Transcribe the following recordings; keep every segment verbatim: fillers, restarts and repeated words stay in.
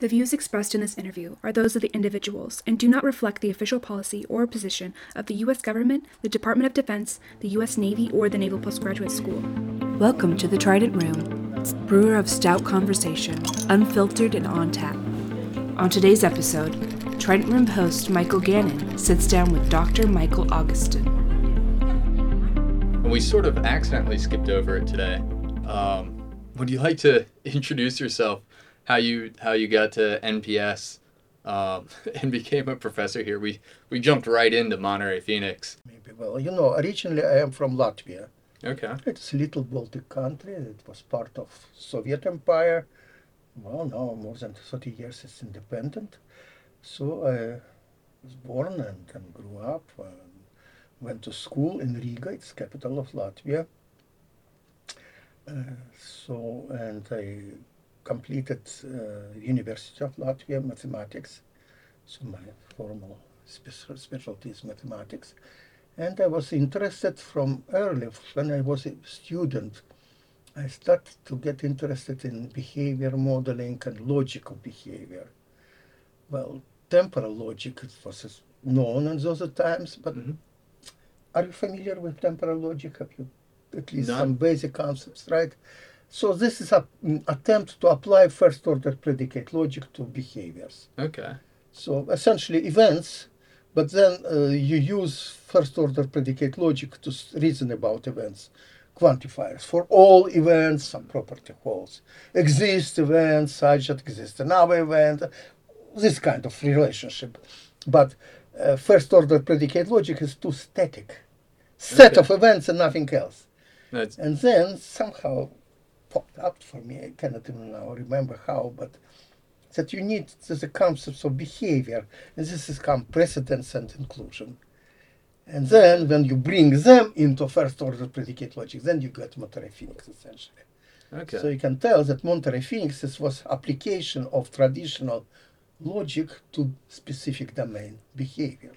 The views expressed in this interview are those of the individuals and do not reflect the official policy or position of the U S government, the Department of Defense, the U S Navy, or the Naval Postgraduate School. Welcome to the Trident Room, brewer of stout conversation, unfiltered and on tap. On today's episode, Trident Room host Michael Gannon sits down with Doctor Michael Auguston. We sort of accidentally skipped over it today. Um, would you like to introduce yourself? How you how you got to N P S um, and became a professor here? We we jumped right into Monterey Phoenix. Maybe, well, you know, originally I am from Latvia. Okay. It's a little Baltic country. It was part of Soviet Empire. Well, now more than thirty years it's independent. So I was born and, and grew up. And went to school in Riga. It's capital of Latvia. Uh, so and I. completed uh, University of Latvia mathematics, so my formal spe- specialty is mathematics, and I was interested from early when I was a student. I started to get interested in behavior modeling and logical behavior. Well, temporal logic was known in those times, but mm-hmm. Are you familiar with temporal logic? Have you at least None. some basic concepts, right? So this is an attempt to apply first-order predicate logic to behaviors. Okay. So essentially events, but then uh, you use first-order predicate logic to reason about events, quantifiers. For all events, some property holds. Exist events, such that exists another event, this kind of relationship. But uh, first-order predicate logic is too static. Set okay. of events and nothing else. That's... And then somehow... popped up for me, I cannot even now remember how, but that you need the concepts of behavior, and this is called precedence and inclusion. And then when you bring them into first order predicate logic, then you get Monterey Phoenix essentially. Okay. So you can tell that Monterey Phoenix was application of traditional logic to specific domain, behavior.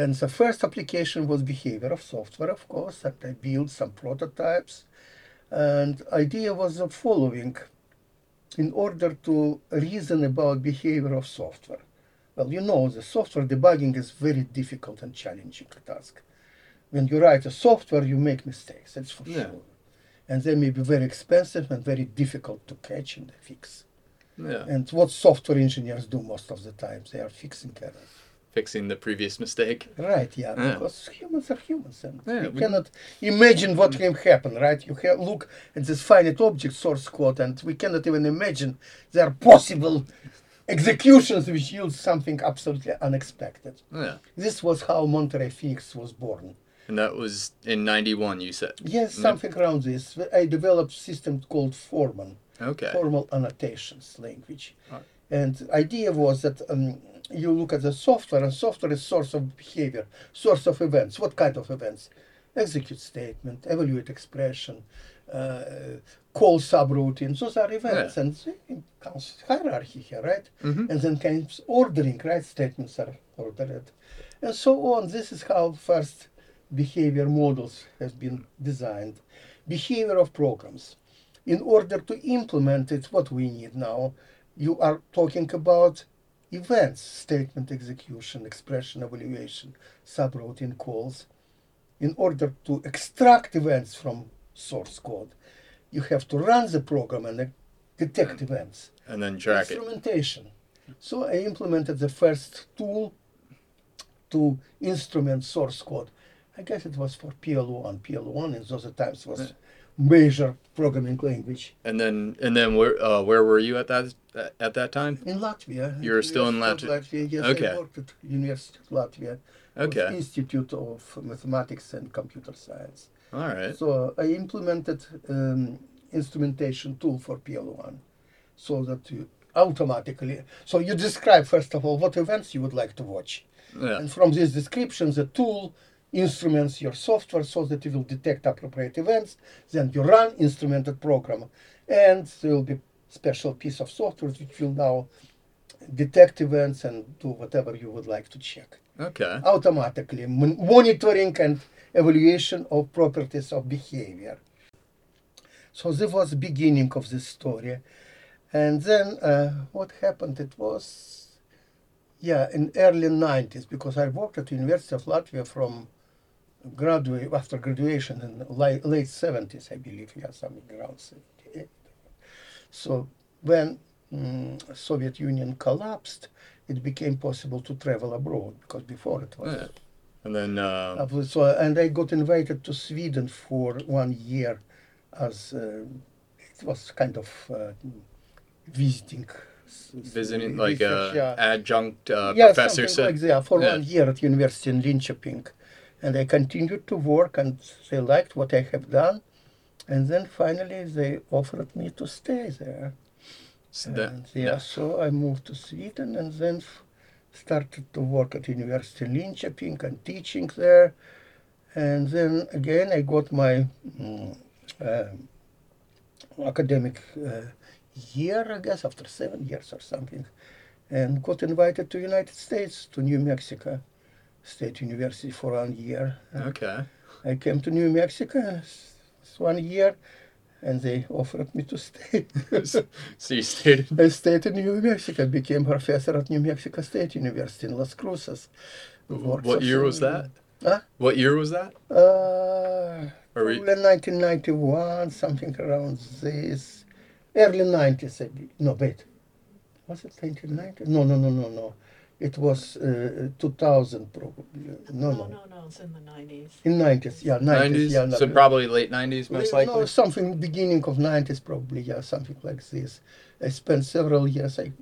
And the first application was behavior of software, of course, and I built some prototypes. And idea was the following: in order to reason about behavior of software. Well, you know, the software debugging is very difficult and challenging task. When you write a software, you make mistakes, that's for yeah. sure. And they may be very expensive and very difficult to catch and fix. Yeah. And what software engineers do most of the time, they are fixing errors. Fixing the previous mistake. Right, yeah, yeah. Because humans are humans. And yeah, you we... cannot imagine what can happen, right? You ha- look at this finite object source code, and we cannot even imagine there are possible executions which yield something absolutely unexpected. Yeah. This was how Monterey Phoenix was born. And that was in ninety-one, you said? Yes, something no. around this. I developed a system called Forman. Okay. Formal annotations language. Right. And the idea was that... Um, you look at the software, and software is source of behavior, source of events. What kind of events? Execute statement, evaluate expression, uh, call subroutine. Those are events. Yeah. And comes hierarchy here, right? Mm-hmm. And then comes ordering, right? Statements are ordered. And so on. This is how first behavior models has been designed. Behavior of programs. In order to implement it, what we need now, you are talking about events, statement execution, expression evaluation, subroutine calls. In order to extract events from source code, you have to run the program and detect events. And then track it. Instrumentation. So I implemented the first tool to instrument source code. I guess it was for P L one. P L one in those times was major programming language. And then, and then, where uh, where were you at that at that time? In Latvia. You were still in Latvia. Latvia. Yes, okay. I worked at University of Latvia. Okay. Institute of Mathematics and Computer Science. All right. So I implemented um, instrumentation tool for P L one, so that you automatically. So you describe first of all what events you would like to watch, yeah. and from this description, the tool instruments your software so that it will detect appropriate events. Then you run instrumented program, and there will be special piece of software which will now detect events and do whatever you would like to check. Okay. Automatically mon- monitoring and evaluation of properties of behavior. So this was the beginning of this story. And then uh, what happened, it was, yeah, in early nineties, because I worked at the University of Latvia from graduate, after graduation in late, late seventies, I believe, yeah, something around seventy-eight. So when um, Soviet Union collapsed, it became possible to travel abroad, because before it was... Yeah. And then... Uh... So, and I got invited to Sweden for one year as... Uh, it was kind of uh, visiting... Visiting, like an yeah. adjunct uh, yeah, professor? Yeah, something like that, for yeah. one year at University in Linköping. And I continued to work, and they liked what I have done. And then finally they offered me to stay there. So that, and, yeah, yeah, so I moved to Sweden and then f- started to work at University of Linköping and teaching there. And then again I got my mm, uh, academic uh, year, I guess, after seven years or something, and got invited to United States, to New Mexico State University for one year. Okay. And I came to New Mexico one year, and they offered me to stay. So you stayed? I stayed in New Mexico, became professor at New Mexico State University in Las Cruces. What year was that? Huh? What year was that? Uh, we... nineteen ninety-one, something around this. Early nineties, no, wait. Was it nineteen ninety? No, no, no, no, no. It was uh, two thousand probably. No, no, no, no, it's in the nineties. In nineties, yeah, nineties. nineties? Yeah, so probably late nineties, most no, likely? No, something beginning of nineties probably, yeah, something like this. I spent several years, I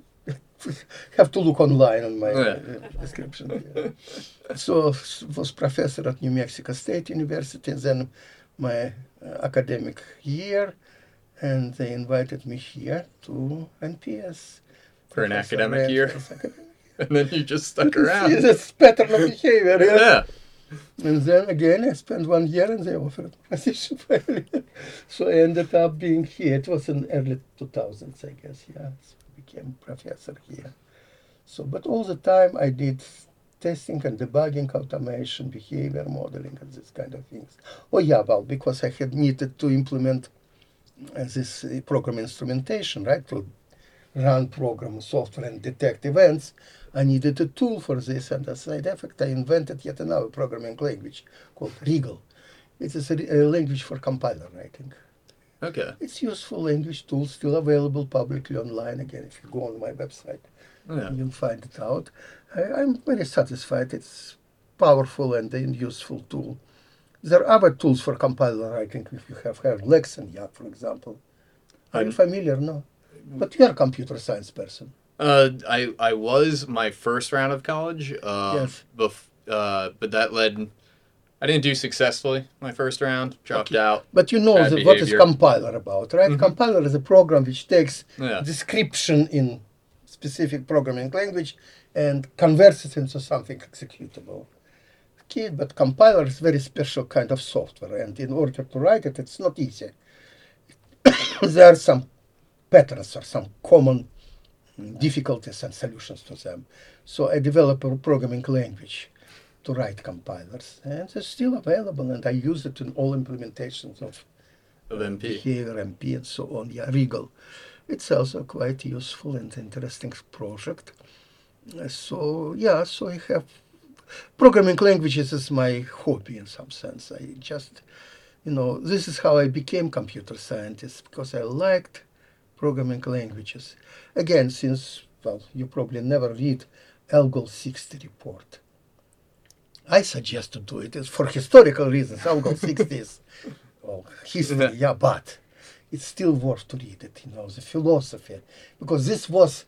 have to look online on my yeah. uh, description. Yeah. So I was professor at New Mexico State University, then my uh, academic year, and they invited me here to N P S. For an academic year? Academic. And then you just stuck around. It's, it's pattern of behavior. Yeah. yeah. And then again, I spent one year and they offered a position finally. So I ended up being here. It was in early two thousands, I guess. Yeah. So I became professor here. So, but all the time I did testing and debugging, automation, behavior modeling, and this kind of things. Oh, yeah, well, because I had needed to implement uh, this uh, program instrumentation, right? To run program software and detect events. I needed a tool for this, and as a side effect, I invented yet another programming language called Regal. It is a, a language for compiler writing. Okay. It's useful language tool, still available publicly online. Again, if you go on my website, yeah. you'll find it out. I, I'm very satisfied. It's powerful and a useful tool. There are other tools for compiler writing, if you have heard, Lex and Yacc, for example. Are I'm, you familiar? No. But you're a computer science person. Uh, I, I was my first round of college, uh, yes. bef- uh, but that led, I didn't do successfully my first round, dropped okay. out. But you know the, what is compiler about, right? Mm-hmm. Compiler is a program which takes yeah. description in specific programming language and converts it into something executable. Okay, but compiler is a very special kind of software, and in order to write it, it's not easy. There are some patterns or some common difficulties and solutions to them. So I developed a programming language to write compilers, and it's still available, and I use it in all implementations of, of M P. Behavior, M P, and so on. Yeah, Regal. It's also quite useful and interesting project. So yeah, so I have programming languages is my hobby in some sense. I just, you know, this is how I became computer scientist, because I liked programming languages. Again, since, well, you probably never read Algol sixty report. I suggest to do it. It's for historical reasons. Algol sixty is well, history, yeah, but it's still worth to read it, you know, the philosophy. Because this was,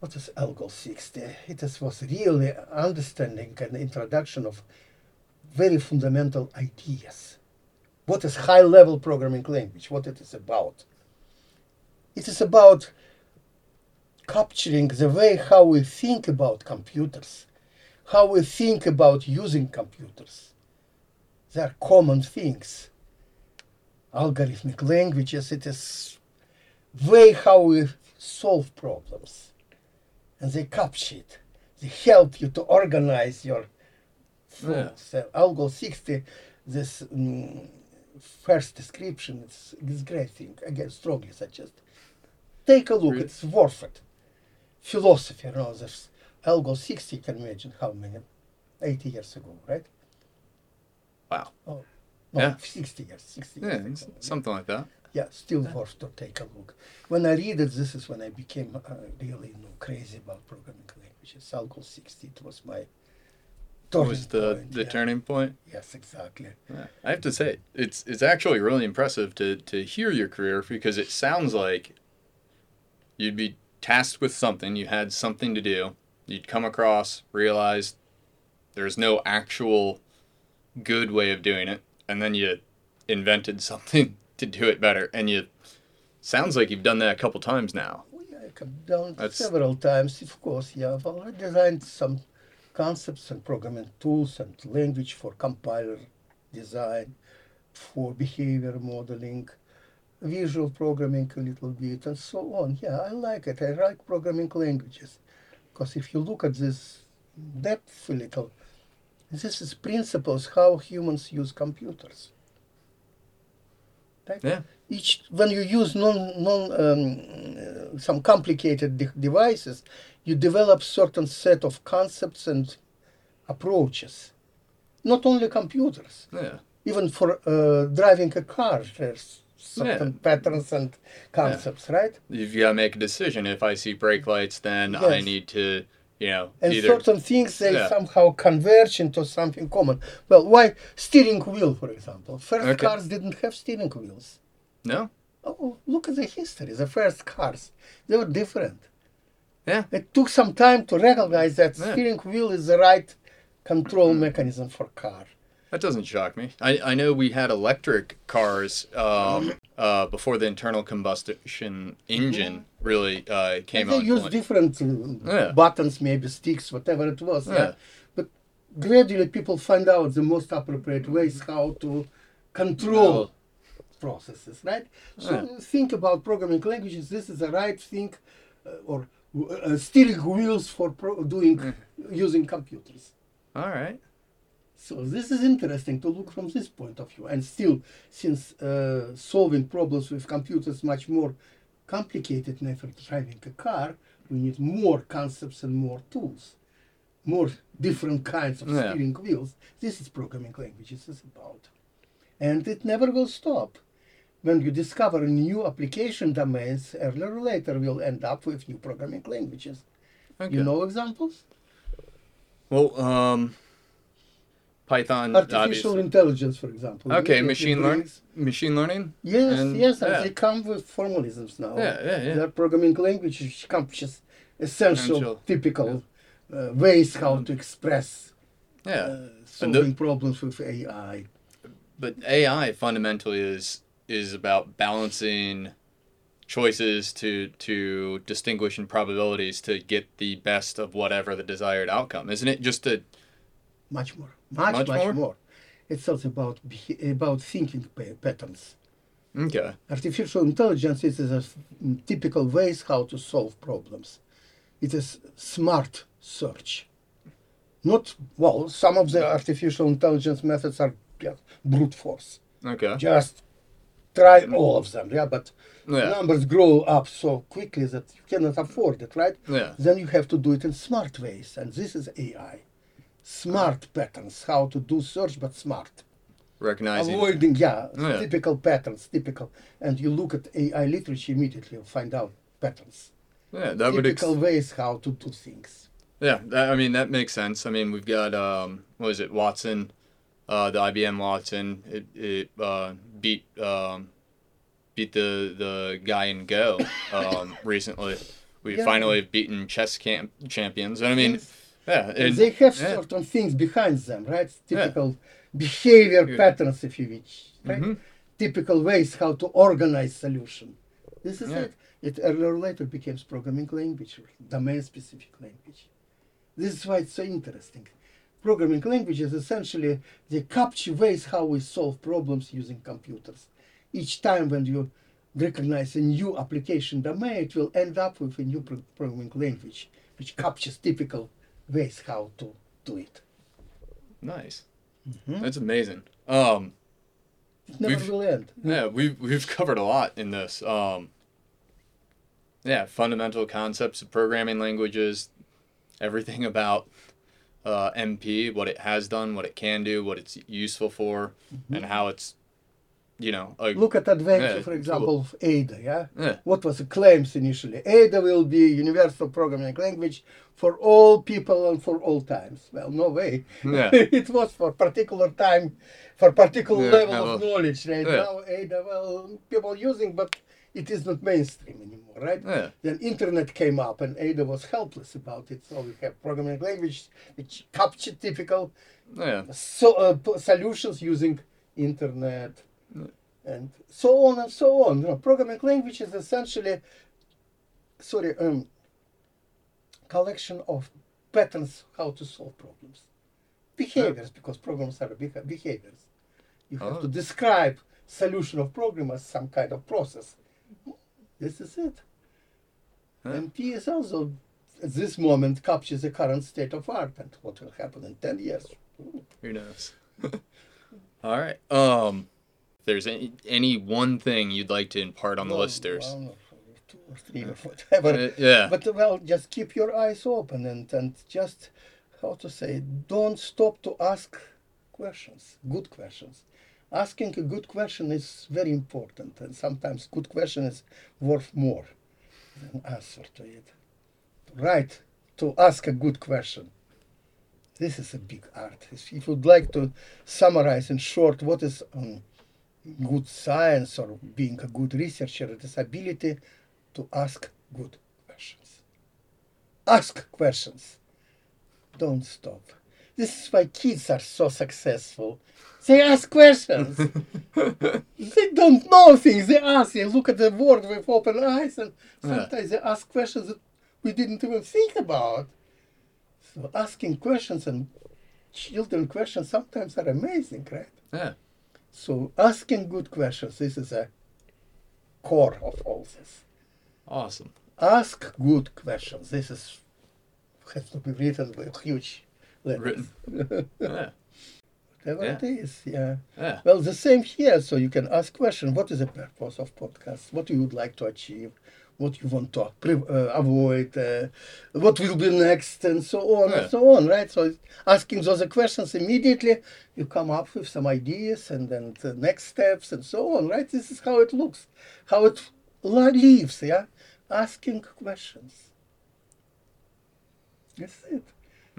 what is Algol sixty? It is, was really understanding and introduction of very fundamental ideas. What is high-level programming language? What it is about? It is about capturing the way how we think about computers, how we think about using computers. They are common things. Algorithmic languages, it is way how we solve problems. And they capture it. They help you to organize your thoughts. Yeah. Uh, Algol sixty, this um, first description, it's, it's a great thing. Again, strongly suggest. take a look, really? It's worth it. Philosophy, rather, Algol sixty, you can imagine how many, eighty years ago, right? Wow. Oh, no, yeah. sixty years, sixty yeah, years ago, something right? like that. Yeah, still yeah. worth to take a look. When I read it, this is when I became uh, really you know, crazy about programming languages. Algol sixty, it was my turning was the, point. the yeah. turning point? Yes, exactly. Yeah. I have to say, it's it's actually really impressive to, to hear your career, because it sounds like you'd be tasked with something, you had something to do, you'd come across, realize there's no actual good way of doing it, and then you invented something to do it better, and you sounds like you've done that a couple times now. Well, yeah, I've done That's... several times, of course. Yeah, I've already designed some concepts and programming tools and language for compiler design, for behavior modeling, visual programming a little bit, and so on. Yeah, I like it. I like programming languages, because if you look at this depth a little, this is principles how humans use computers. Right? Yeah. Each when you use non non um, uh, some complicated de devices, you develop certain set of concepts and approaches. Not only computers. Yeah. Even for uh, driving a car, there's certain yeah. patterns and concepts, yeah. right? You've got to make a decision. If I see brake lights, then yes. I need to, you know, and either, certain things they yeah. somehow converge into something common. Well, why steering wheel, for example? First okay. cars didn't have steering wheels. No. Oh, look at the history. The first cars, they were different. Yeah. It took some time to recognize that yeah. steering wheel is the right control mechanism for car. That doesn't shock me. I, I know we had electric cars um, uh, before the internal combustion engine really uh, came out. They used different uh, yeah. buttons, maybe sticks, whatever it was. Yeah. Yeah. But gradually people find out the most appropriate ways how to control oh. processes, right? So yeah. think about programming languages. This is the right thing, uh, or uh, steering wheels for pro doing mm. using computers. All right. So this is interesting to look from this point of view. And still, since uh, solving problems with computers is much more complicated than for driving a car, we need more concepts and more tools, more different kinds of yeah. steering wheels. This is programming languages is about. And it never will stop. When you discover new application domains, earlier or later we'll end up with new programming languages. Okay. You know examples? Well, um... Python, artificial obviously. intelligence, for example. Okay, machine learning. Machine learning. Yes, and, yes, and yeah. they come with formalisms now. Yeah, yeah, yeah. They're programming language, which comes just essential, essential. typical yeah. uh, ways how um, to express yeah. uh, solving the, problems with A I. But A I fundamentally is is about balancing choices to to distinguish and probabilities to get the best of whatever the desired outcome, isn't it? Just a much more. Much, much, much more? more. It's also about about thinking patterns. Okay. Artificial intelligence is a typical ways how to solve problems. It is smart search. Not, well, some of the artificial intelligence methods are yeah, brute force. Okay. Just try all of them, yeah, but yeah. numbers grow up so quickly that you cannot afford it, right? Yeah. Then you have to do it in smart ways, and this is A I. Smart patterns, how to do search, but smart. Recognizing. Avoiding, yeah, oh, yeah, typical patterns, typical. And you look at A I literature immediately, you'll find out patterns. Yeah, that typical would Typical ways how to do things. Yeah, that, I mean, that makes sense. I mean, we've got, um, what is it, Watson, uh, the I B M Watson. It, it uh, beat um, beat the, the guy in Go um, recently. We yeah. finally have beaten chess camp champions. And I mean... Yes. Yeah, and, and they have yeah. certain things behind them, right? Typical yeah. behavior Good. patterns, if you wish, right? Mm-hmm. Typical ways how to organize solution. This is yeah. it. It earlier or later becomes programming language, domain-specific language. This is why it's so interesting. Programming languages essentially they capture ways how we solve problems using computers. Each time when you recognize a new application domain, it will end up with a new pro programming language, which captures typical ways how to do it. Nice. Mm-hmm. That's amazing. Um, it never will end. Yeah, we've, we've covered a lot in this. Um, yeah, fundamental concepts of programming languages, everything about uh, M P, what it has done, what it can do, what it's useful for, mm-hmm. and how it's, you know... A, Look at adventure, yeah, for example, of A D A, yeah? yeah? What was the claims initially? A D A will be universal programming language for all people and for all times. Well, no way. Yeah. It was for particular time, for particular yeah, level well, of knowledge, right? Yeah. Now A D A, well, people using, but... it is not mainstream anymore, right? Yeah. Then internet came up and A D A was helpless about it. So we have programming language which captured typical yeah. so, uh, solutions using internet yeah. and so on and so on. You know, programming language is essentially, sorry, um, collection of patterns how to solve problems. Behaviors, yeah. because programs are beha- behaviors. You have oh. to describe solution of program as some kind of process. This is it. Huh? M P is also, at this moment, captures the current state of art and what will happen in ten years. Who knows? All right. Um, if there's any, any one thing you'd like to impart on well, the listeners. One or two or three or whatever. Uh, yeah. But, well, just keep your eyes open and, and just, how to say, don't stop to ask questions, good questions. Asking a good question is very important, and sometimes good question is worth more than answer to it. Right, to ask a good question. This is a big art. If you would like to summarize in short what is um, good science or being a good researcher, it is ability to ask good questions. Ask questions. Don't stop. This is why kids are so successful. They ask questions. They don't know things. They ask. They look at the world with open eyes, and sometimes yeah. they ask questions that we didn't even think about. So asking questions and children questions sometimes are amazing, right? Yeah. So asking good questions. This is a core of all this. Awesome. Ask good questions. This is has to be written with huge. Written. yeah. Whatever yeah. it is, yeah. yeah. Well, the same here. So you can ask questions. What is the purpose of podcasts? What you would like to achieve? What you want to pre- uh, avoid? Uh, what will be next? And so on yeah. and so on, right? So asking those questions immediately, you come up with some ideas and then the next steps and so on, right? This is how it looks, how it lives, yeah? Asking questions. That's it.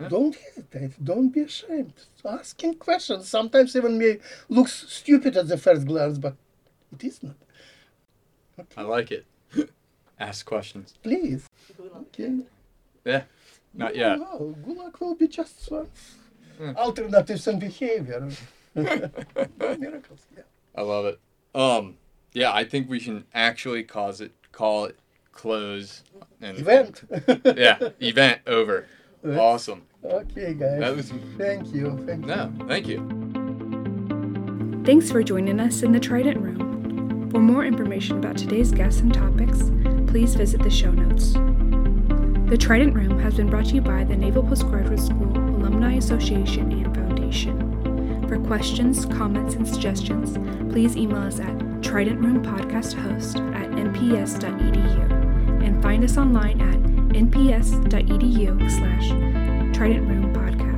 Don't hesitate. Don't be ashamed. Asking questions sometimes even may look stupid at the first glance, but it is not. Okay. I like it. Ask questions. Please. Okay. Yeah. Not no, yet. No. Good luck will be just uh, mm. alternatives and behavior. Miracles. Yeah. I love it. Um. Yeah. I think we can actually cause it. Call it. Close. And event. yeah. Event over. Awesome. Okay, guys. That was... Thank you. Thank no, you. Thank you. Thanks for joining us in the Trident Room. For more information about today's guests and topics, please visit the show notes. The Trident Room has been brought to you by the Naval Postgraduate School Alumni Association and Foundation. For questions, comments, and suggestions, please email us at tridentroompodcasthost at n p s dot e d u and find us online at n p s dot e d u slash Trident Room Podcast.